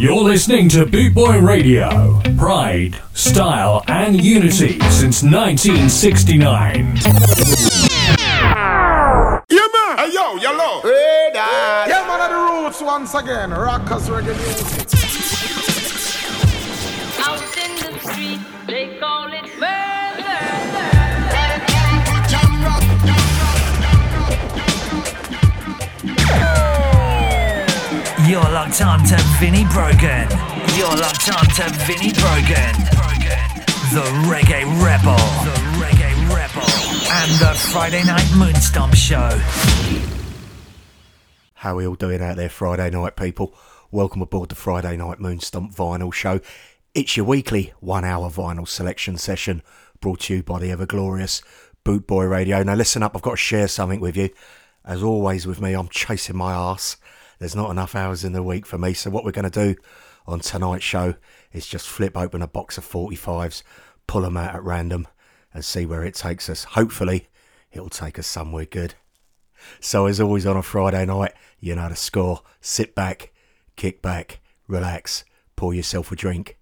You're listening to Boot Boy Radio. Pride, style, and unity since 1969. Yeah, man! Hey, yo, yellow! Hey, dad! Yeah, man, at the roots once again. Rockers, reggae music. Out in the street, they call it murder. You're locked on to Vinnie Brogan. You're locked on to Vinnie Brogan. The Reggae Rebel. The Reggae Rebel. And the Friday Night Moonstomp Show. How are we all doing out there Friday night, people? Welcome aboard the Friday Night Moonstomp Vinyl Show. It's your weekly 1 hour vinyl selection session brought to you by the ever-glorious Boot Boy Radio. Now listen up, I've got to share something with you. As always with me, I'm chasing my arse. There's not enough hours in the week for me, so what we're going to do on tonight's show is just flip open a box of 45s, pull them out at random and see where it takes us. Hopefully it'll take us somewhere good. So as always on a Friday night, you know the score. Sit back, kick back, relax, pour yourself a drink.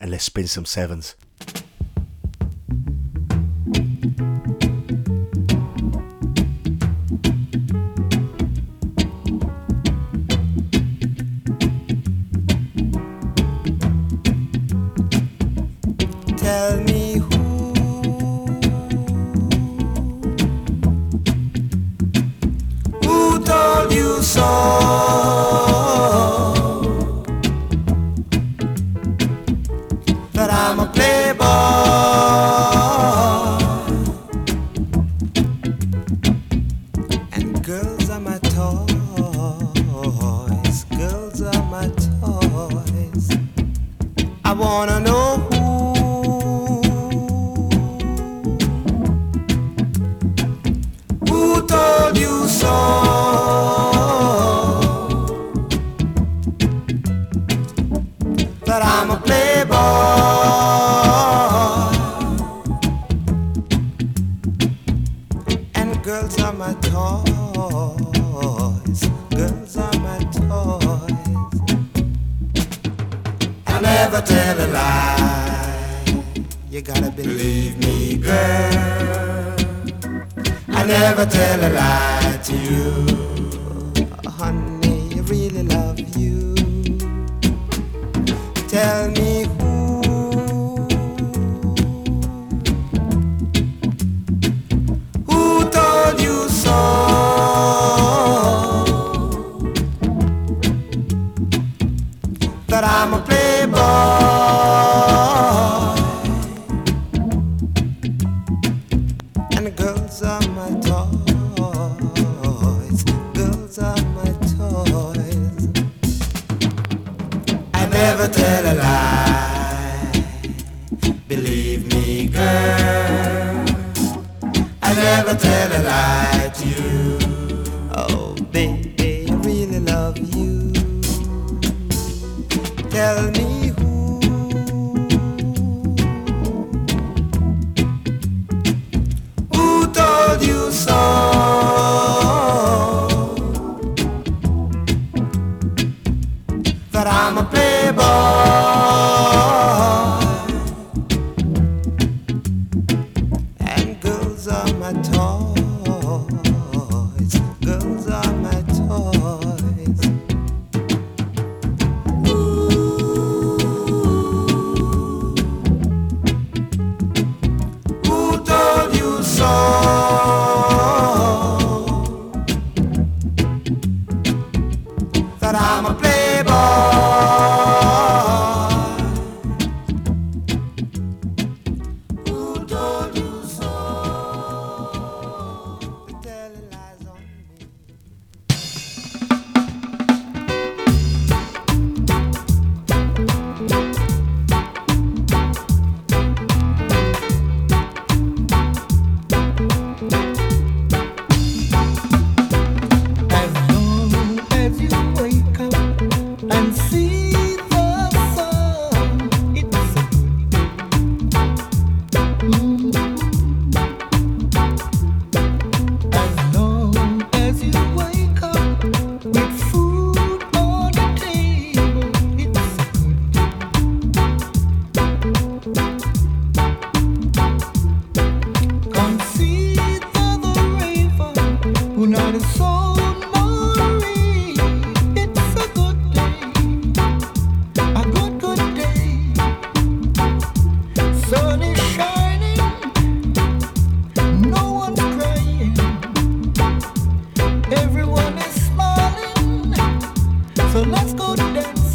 And let's spin some sevens. Tell me who told you so?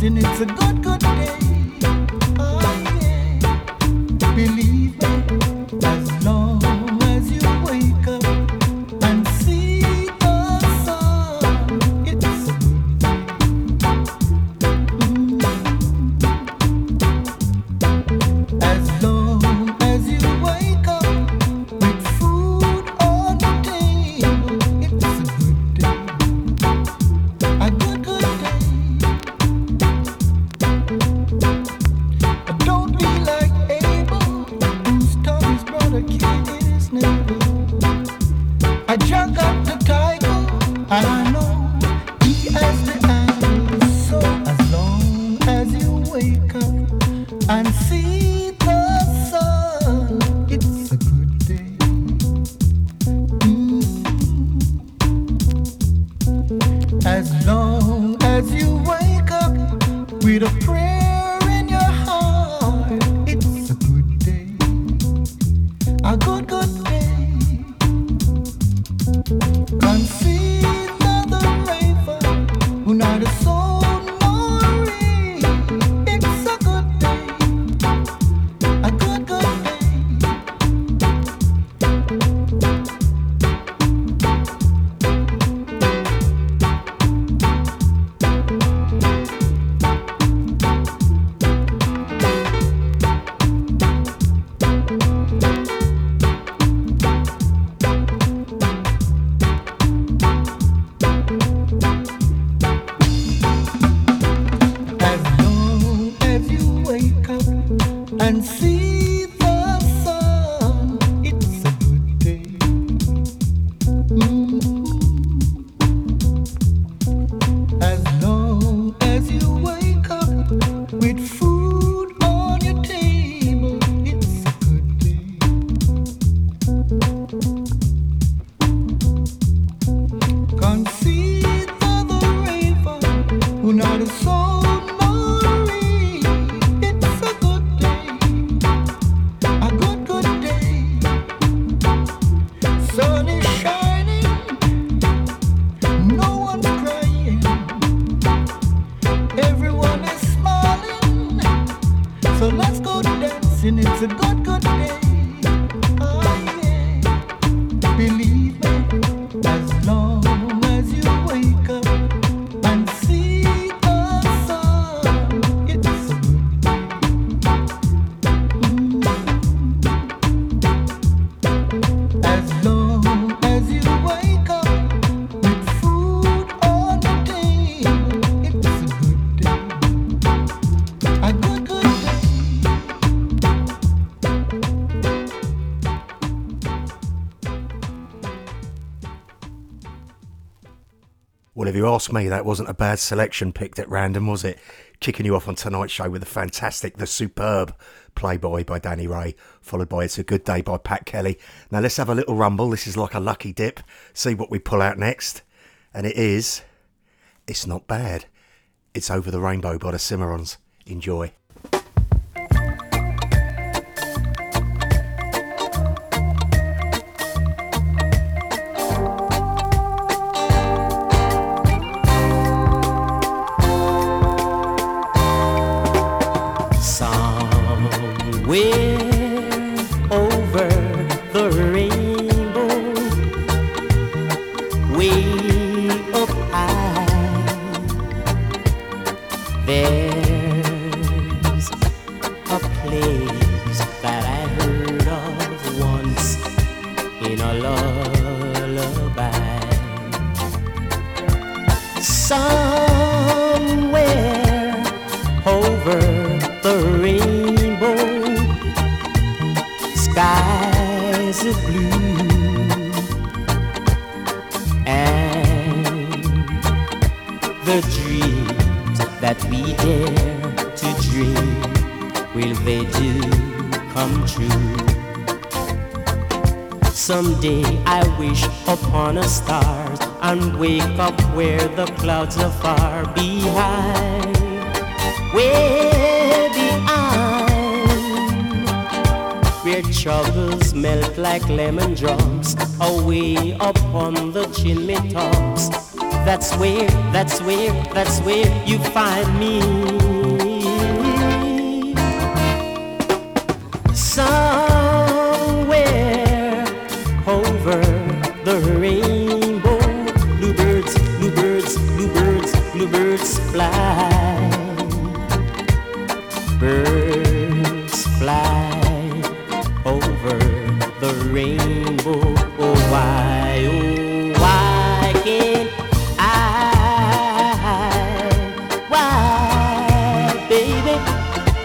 and it's a good, good day. Oh yeah, believe me, as long as you wake up and see the sun, it's mm-hmm. As long as you wake up with food on the table, it's a good day. And I know he has the answer. So as long as you wake up and see the sun, it's a good day. Mm-hmm. As long as you wake up with a prayer in your heart, it's a good day. A good, good day. Conceive. Ask me, that wasn't a bad selection picked at random, was it? Kicking you off on tonight's show with the fantastic, the superb Playboy by Danny Ray, followed by It's a Good Day by Pat Kelly. Now let's have a little rumble. This is like a lucky dip, see what we pull out next. And it is, it's not bad. It's Over the Rainbow by the Cimarons. Enjoy. That's where you find me.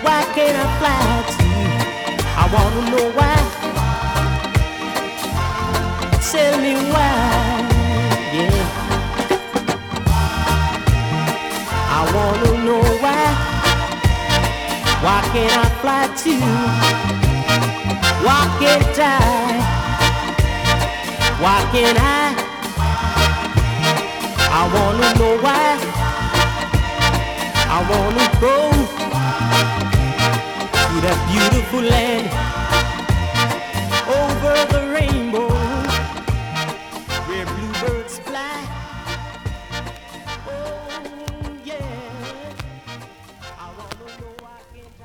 Why can't I fly to you? I wanna know why. Tell me why, yeah. I wanna know why. Why can't I fly to you? Why can't I? Why can't I? I wanna know why. I wanna go to that beautiful land over the rainbow where bluebirds fly. Oh yeah, I wanna know why can't I?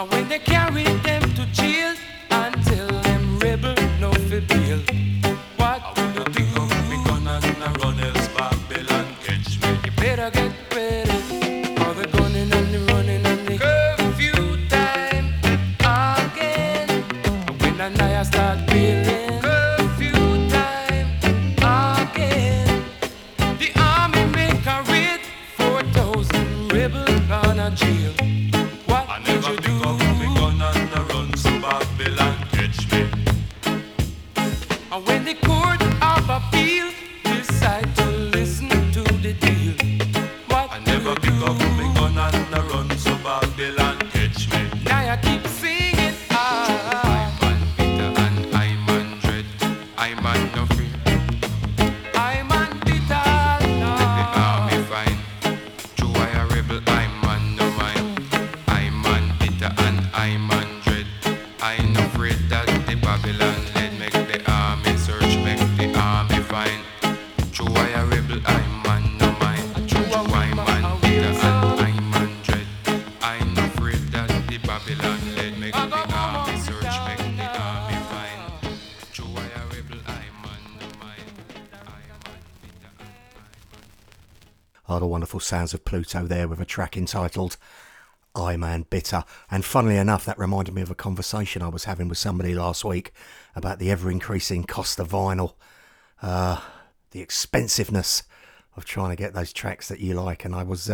And when they carry them to jail, until Babylon dead, make the army search, make the army find. True I a rebel, I'm man, no mine. True I man, Peter and I'm man dread. I'm afraid that the Babylon dead, make the army search, make the army find. True I a rebel, I'm man, no mine. I'm man, Peter and I'm man. Oh, the wonderful sounds of Pluto there with a track entitled I'm Man Bitter. And funnily enough, that reminded me of a conversation I was having with somebody last week about the ever-increasing cost of vinyl, the expensiveness of trying to get those tracks that you like. And I was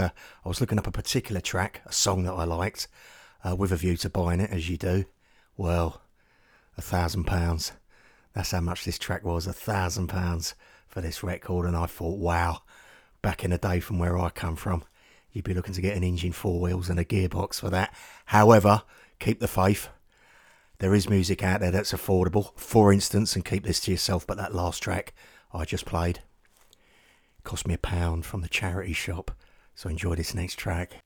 looking up a particular track, a song that I liked, with a view to buying it, as you do. Well, £1,000. That's how much this track was, £1,000 for this record. And I thought, wow, back in the day from where I come from, you'd be looking to get an engine, four wheels and a gearbox for that. However, keep the faith. There is music out there that's affordable. For instance, and keep this to yourself, but that last track I just played cost me £1 from the charity shop. So enjoy this next track.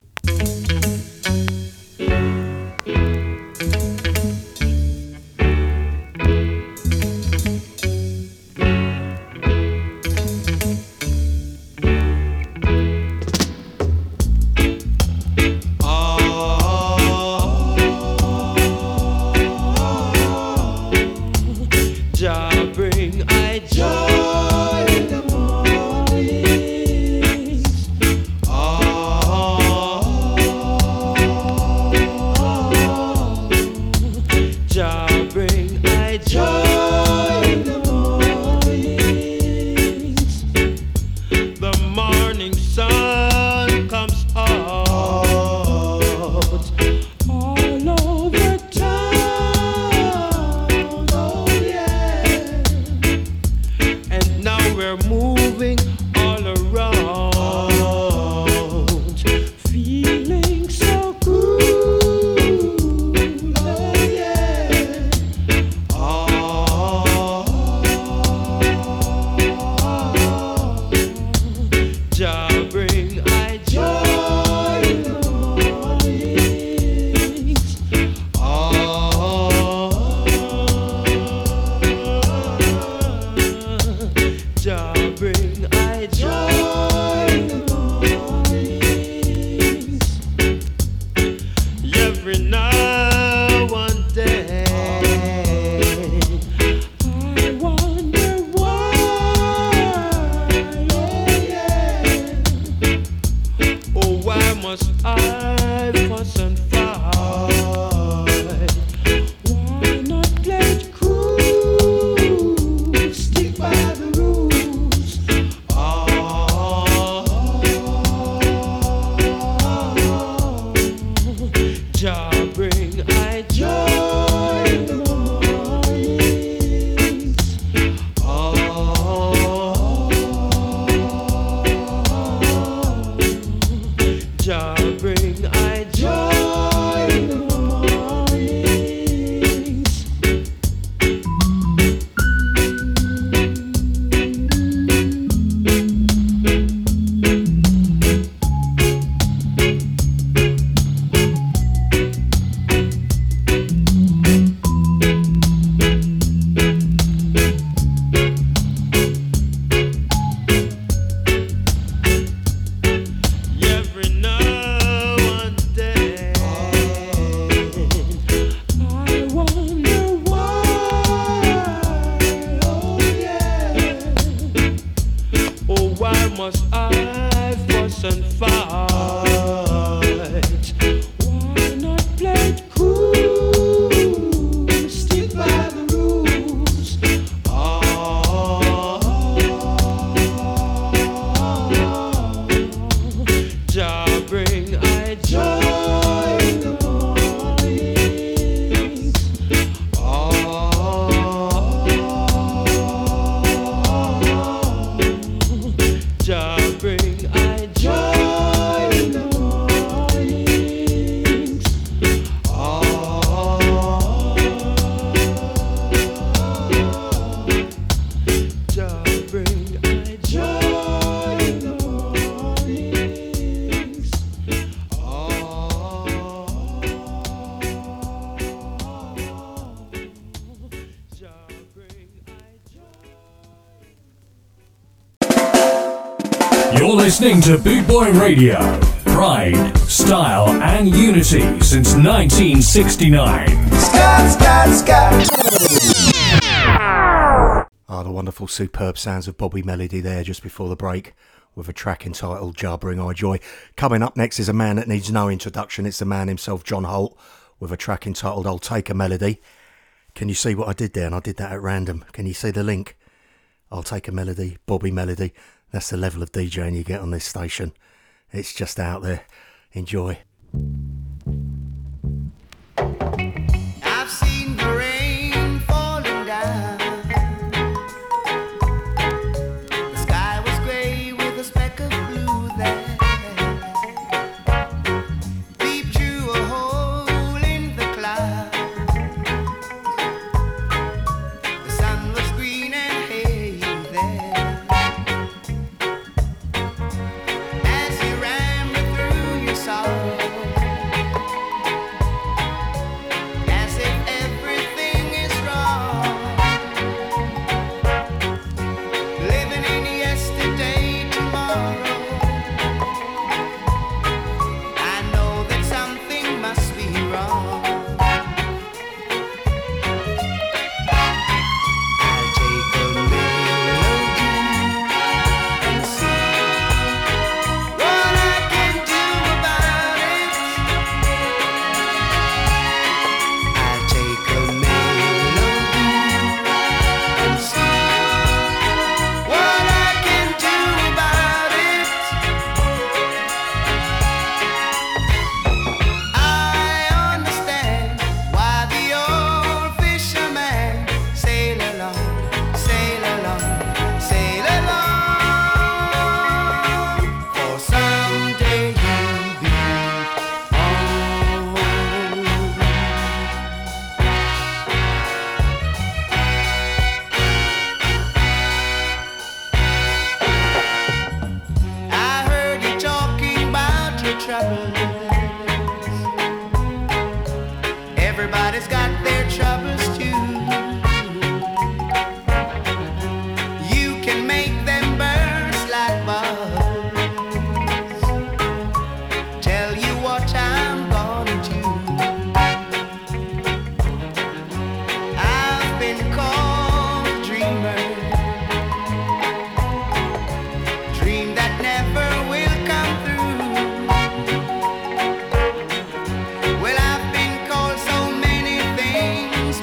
You're listening to Boot Boy Radio. Pride, style, and unity since 1969. Ska. Ah, the wonderful, superb sounds of Bobby Melody there just before the break, with a track entitled Jarbering Eye Joy. Coming up next is a man that needs no introduction. It's the man himself, John Holt, with a track entitled I'll Take a Melody. Can you see what I did there? And I did that at random. Can you see the link? I'll Take a Melody, Bobby Melody. That's the level of DJing you get on this station. It's just out there. Enjoy. I've seen the rain falling down. The sky was grey with a speck of blue there. Deep drew a hole in the clouds. The sun was green and hazy there. Well, I've been called so many things.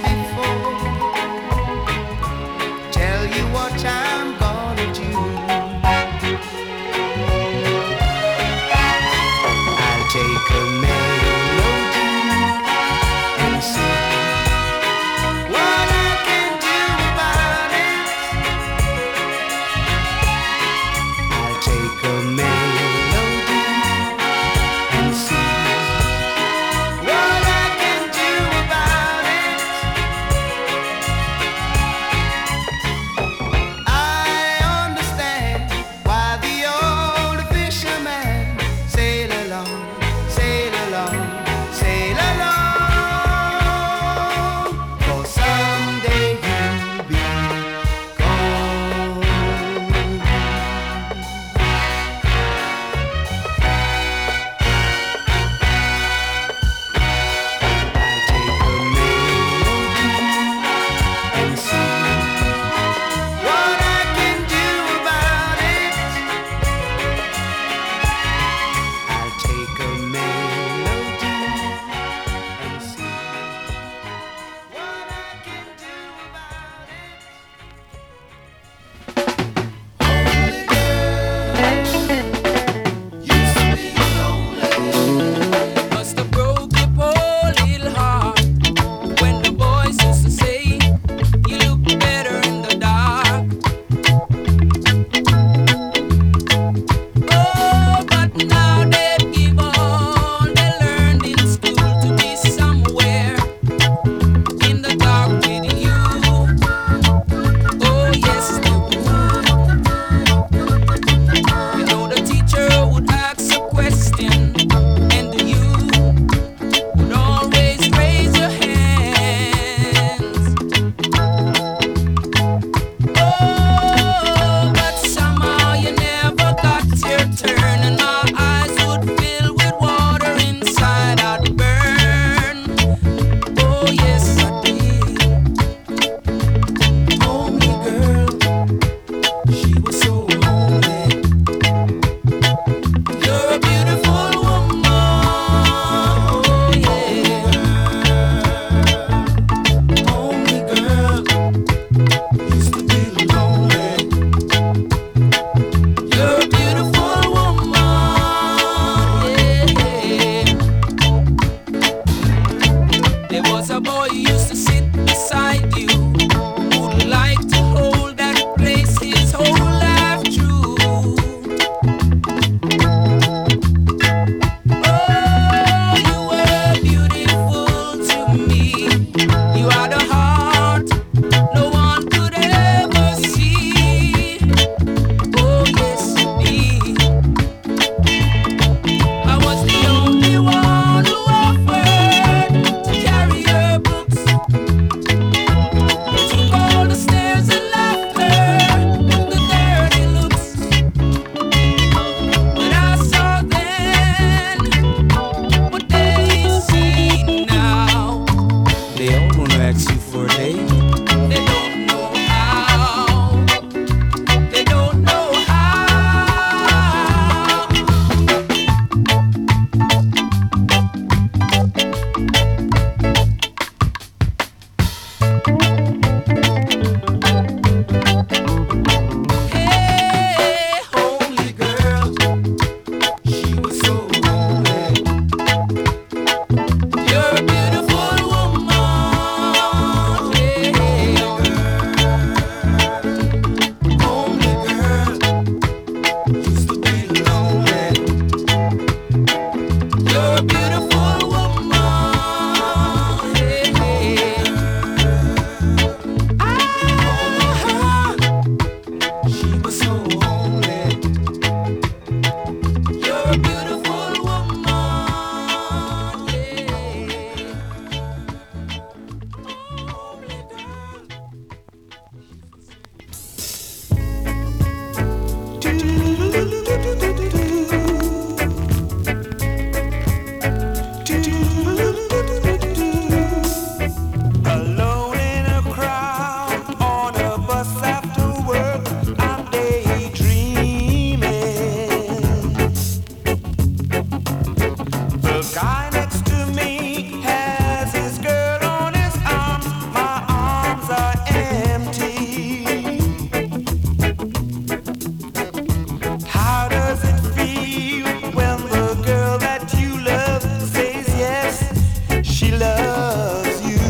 girl, gonna ask you for a date. They don't know how. They don't know how. Hey, holy girl, she was so lonely. You're a beautiful woman, hey girl. Only girl used to be lonely. You're a beautiful woman, hey girl. She was so lonely. You're a beautiful woman, hey. Alone in a crowd, on a bus after work, I'm daydreaming. The guy next to me has his girl on his arm. My arms are empty. How does it feel when the girl that you love says yes, she loves you?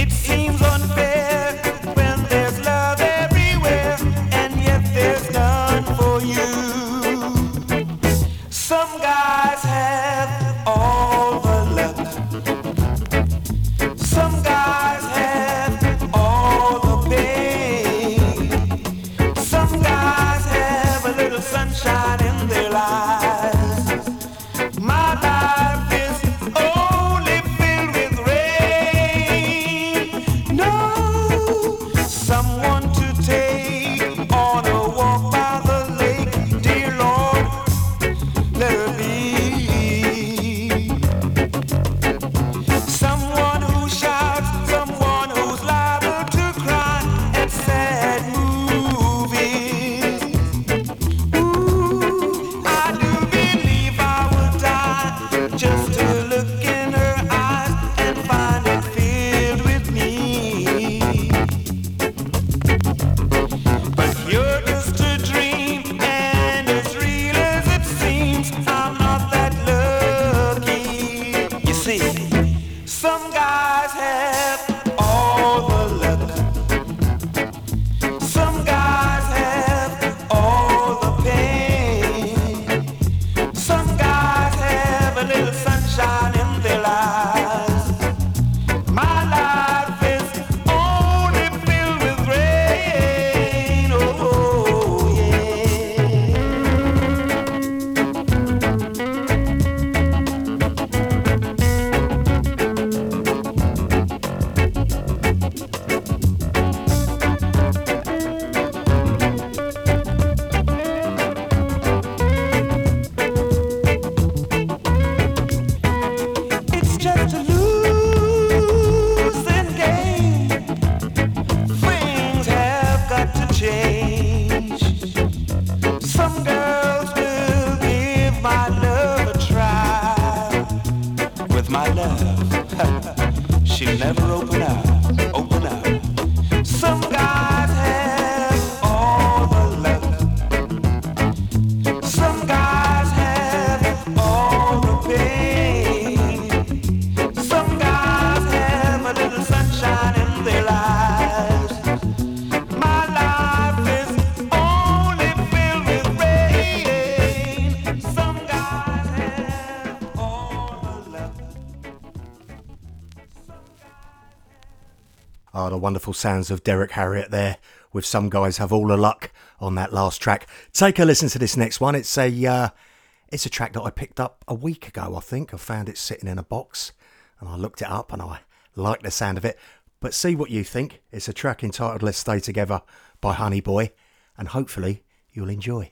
It seems unfair when there's love everywhere and yet there's none for you. Some guys have all the luck. Some guys have all the pain. Some guys have a little sunshine in their lives. My life is only filled with rain. No, someone to take on a walk by the lake. Dear Lord, let her be. Someone who shouts, someone who's liable to cry at sad movies. Ooh, I do believe I would die just to look in her eyes and find it filled with me. But you're just a dream, and as real as it seems, I'm not that lucky. You see, some guys have all the luck. Some guys have all the pain. Some guys have a little sunshine in their lives. My life is only filled with rain. Oh, yeah. It's just a losing game. Things have got to change. Some girls will give my love a try. With my love, she'll never open up, open up. Some guys have all the luck. Some guys have all the pain. Some guys have a little sunshine in their lives. My life is only filled with rain. Some guys have all the luck. Ah, the wonderful sounds of Derek Harriot there, with Some Guys Have All the Luck on that last track. Take a listen to this next one. It's a track that I picked up a week ago, I think. I found it sitting in a box, and I looked it up, and I like the sound of it. But see what you think. It's a track entitled Let's Stay Together by Honey Boy, and hopefully you'll enjoy.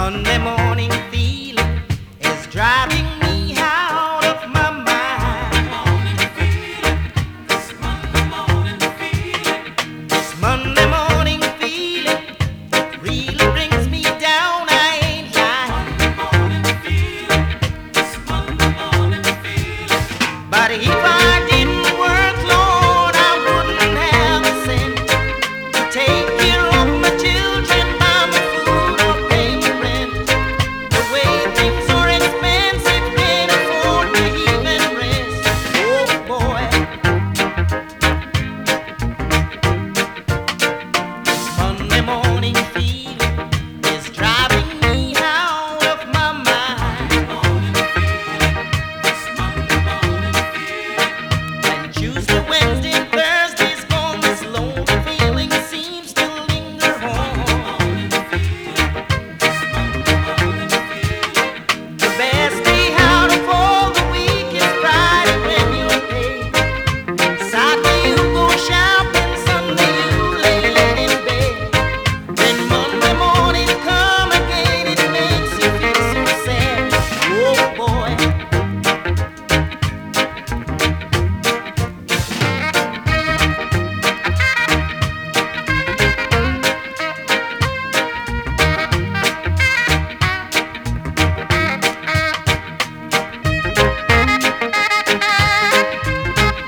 Sunday morning feeling is driving me out of my mind. This Monday morning feeling, this Monday morning feeling, really brings me down. I ain't lying. Monday morning feeling, this Monday morning feeling. But if I didn't work, Lord, I wouldn't have a cent to take care of my children. I'm a fool to pay rent. The way things are expensive, can't afford to even rest. Oh boy, this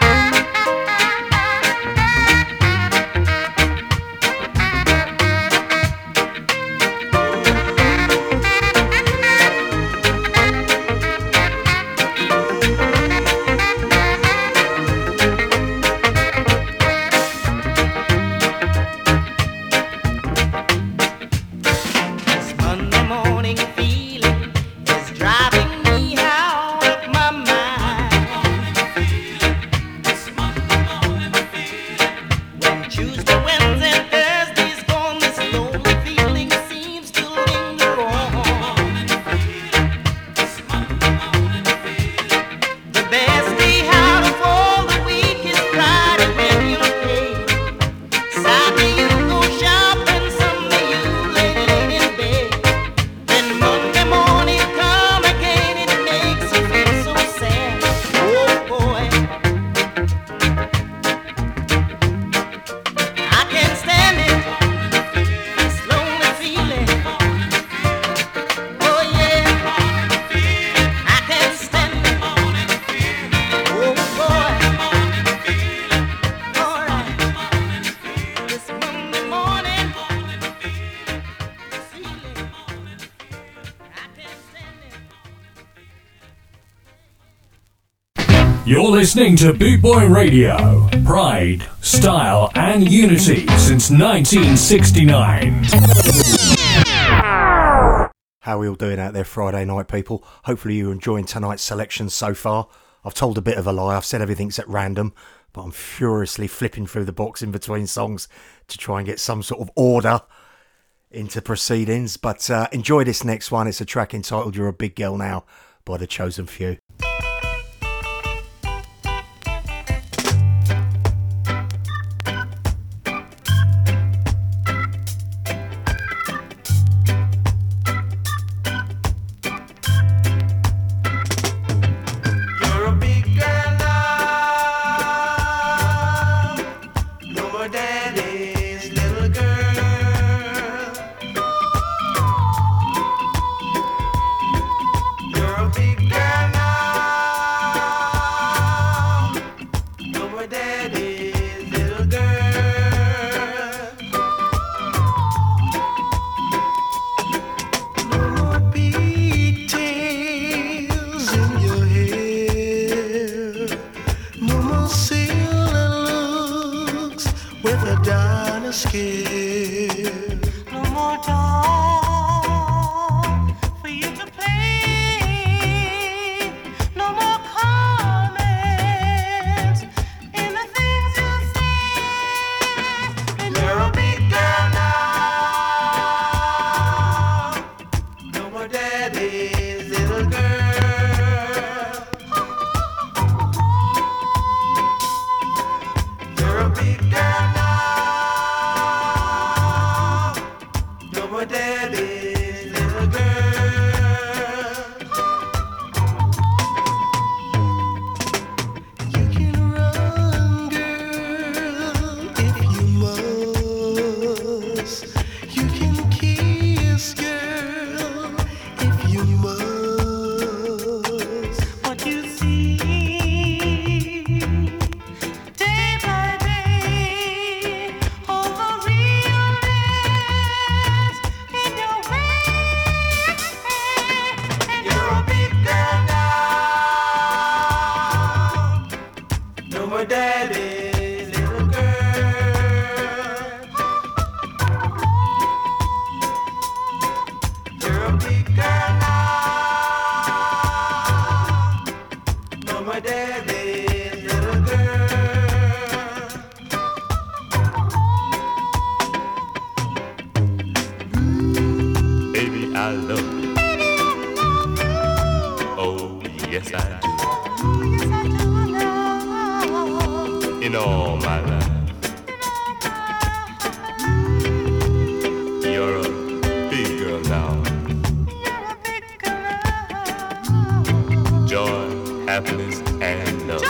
Monday morning feeling is driving me out of my mind. And Tuesday, Wednesday, Thursday's gone this lonely feeling seems to linger on. The best day out of all the week is Friday when you're paid. Saturday you go shopping, Sunday you lay in bed. When Monday morning come again, it makes you feel so sad. Oh boy. This Monday morning feeling is driving me out of my mind. When Tuesday, Wednesday, and Thursday's gone, this lonely feeling seems to linger on. The best day out of all the week is Friday when you're paid. Saturday you go shopping, Sunday you lay in bed. Then Monday morning come again, it makes you feel so sad. Oh boy, I can't stand it, this lonely feeling. Oh yeah, I can't stand it. Oh boy, all right, this Monday morning feeling, I can't stand it. You're listening to Boot Boy Radio. Pride, style, and unity since 1969. How are we all doing out there Friday night, people? Hopefully you're enjoying tonight's selection so far. I've told a bit of a lie, I've said everything's at random, but I'm furiously flipping through the box in between songs to try and get some sort of order into proceedings. But enjoy this next one. It's a track entitled You're a Big Girl Now by The Chosen Few. You're a big girl now, no more daddy's little girl. You're a big girl now, no more daddy's little girl. No more big tails in your hair. No more silly looks with a dollar scare. No more doll for you to play. No more comments in the things you say. You're a big girl now, no more daddy's little girl. You're a big girl now, no more daddy's I love you. Oh, yes, I do. In all my life, you're a big girl now. Joy, happiness, and love.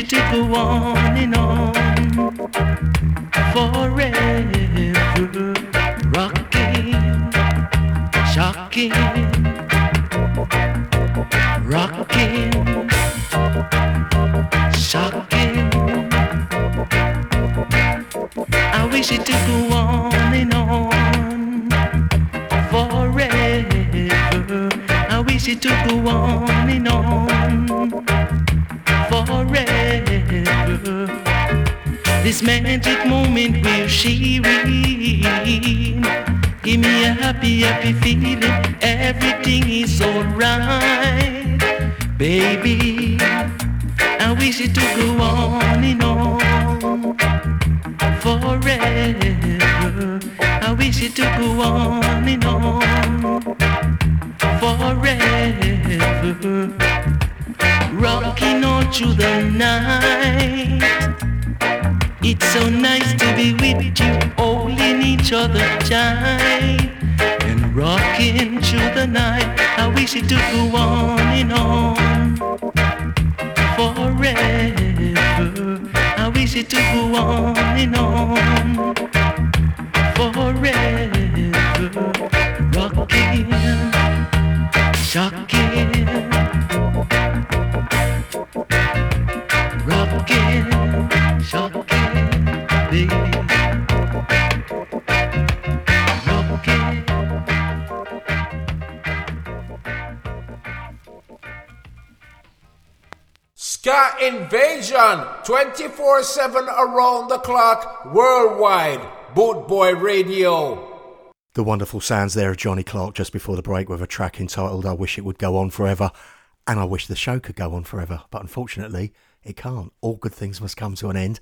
easy to go on and on forever. Rocking, shocking, rocking, shocking. I wish it to go on and on forever. I wish it to go on and on forever. This magic moment will shine. Give me a happy, happy feeling. Everything is alright, baby. I wish it to go on and on forever. I wish it to go on and on forever. Rocking all through the night. It's so nice to be with you, holding each other tight and rocking through the night. I wish it to go on and on forever. I wish it to go on and on forever. Rocking, shocking, rocking, shocking. Ska Invasion, 24/7 around the clock, worldwide, Boot Boy Radio. The wonderful sounds there of Johnny Clark just before the break with a track entitled I Wish It Would Go On Forever, and I wish the show could go on forever, but unfortunately it can't. All good things must come to an end.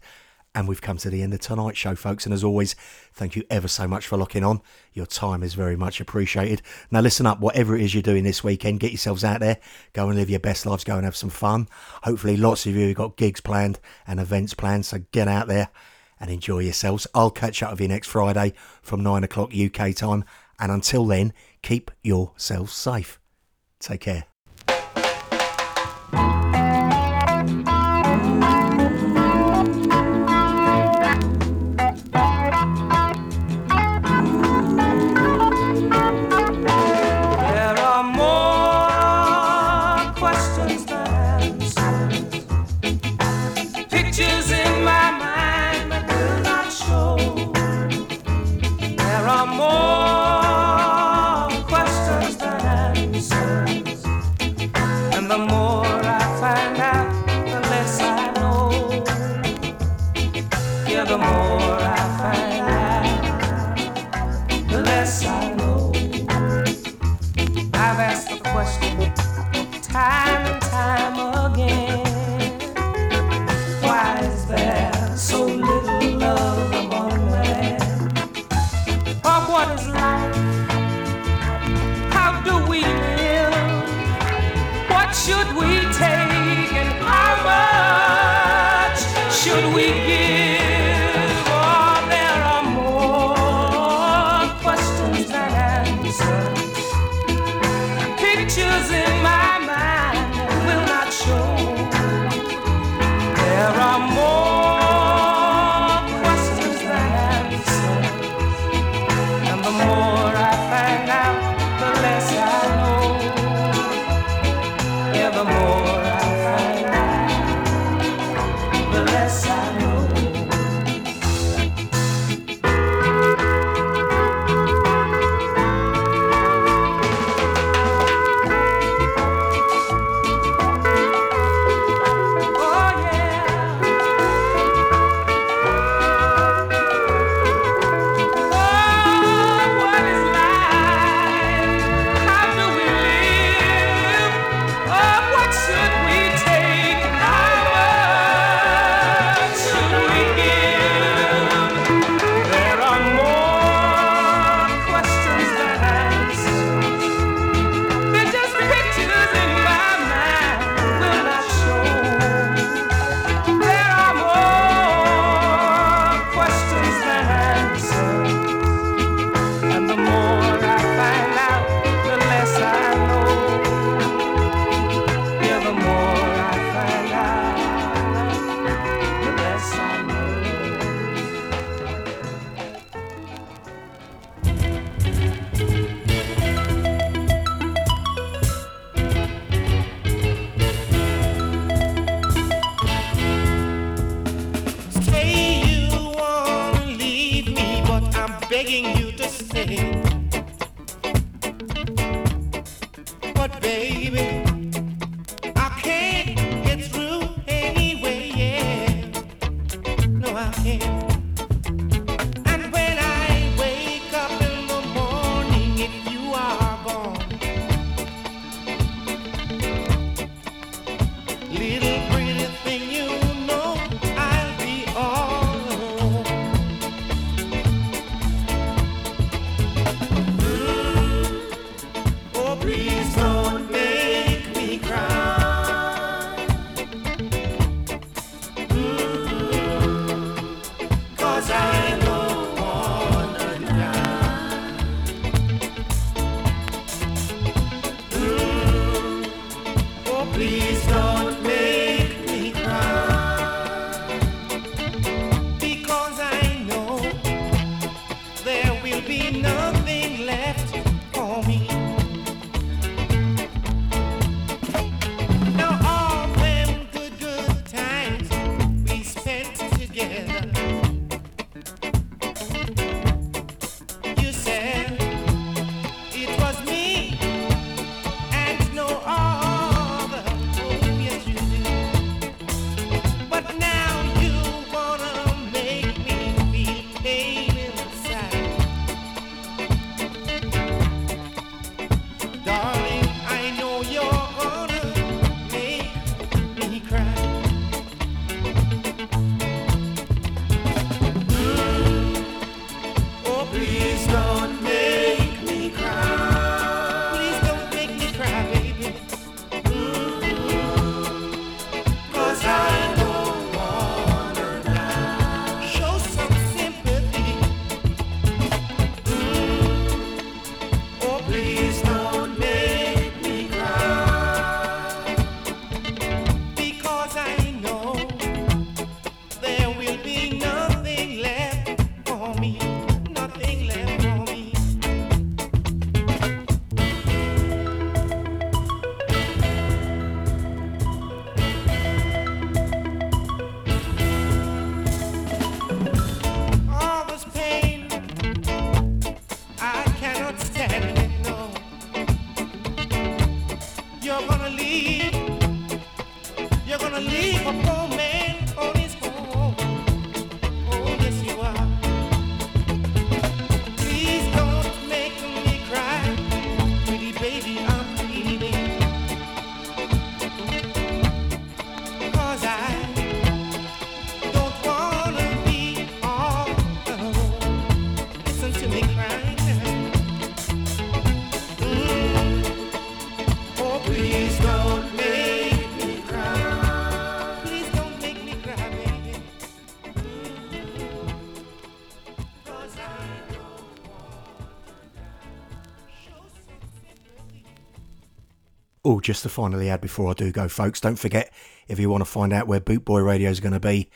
And we've come to the end of tonight's show, folks. And as always, thank you ever so much for locking on. Your time is very much appreciated. Now, listen up, whatever it is you're doing this weekend, get yourselves out there. Go and live your best lives. Go and have some fun. Hopefully, lots of you have got gigs planned and events planned. So get out there and enjoy yourselves. I'll catch up with you next Friday from 9 o'clock UK time. And until then, keep yourselves safe. Take care. The more I find out, the less I know. begging you to stay. But baby, I can't get through anyway, yeah. No, I can't. And when I wake up in the morning, if you are gone, little pretty thing, you know I'll be all alone. Oh, please don't make me cry, 'cause I don't wanna die. Oh, please don't make me cry, because I know there will be nothing left for me. Now all them good times we spent together, you said it was me and no other. Oh, yes you did. But now you wanna make me feel pain inside. Darling, I know you're gonna make me cry. Oh, please don't make me cry. Please don't make me cry, baby. 'Cause I don't wanna die. Show some sympathy. Oh, please don't make me cry, because I know there will be nothing left for me. Nothing left for me. All this pain, I cannot stand it, no. You're gonna leave. You're gonna leave a poor man on his own. Oh, yes you are. Please don't make me cry, pretty baby, I'm bleeding. 'Cause I don't wanna be all alone. Listen to me cry. Oh, please don't make me cry. Please don't make me cry, baby. 'Cause I don't want to die. Show some sympathy. Oh, just to finally add before I do go, folks, don't forget, if you want to find out where Boot Boy Radio is going to be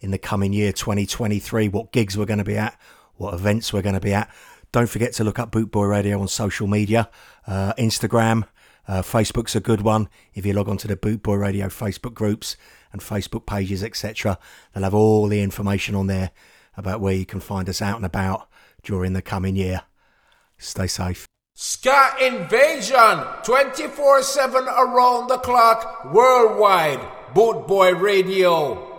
in the coming year 2023, what gigs we're going to be at, what events we're going to be at, don't forget to look up Boot Boy Radio on social media, Instagram, Facebook's a good one. If you log on to the Boot Boy Radio Facebook groups and Facebook pages, etc., they'll have all the information on there about where you can find us out and about during the coming year. Stay safe. Ska Invasion, 24/7 around the clock worldwide. Boot Boy Radio.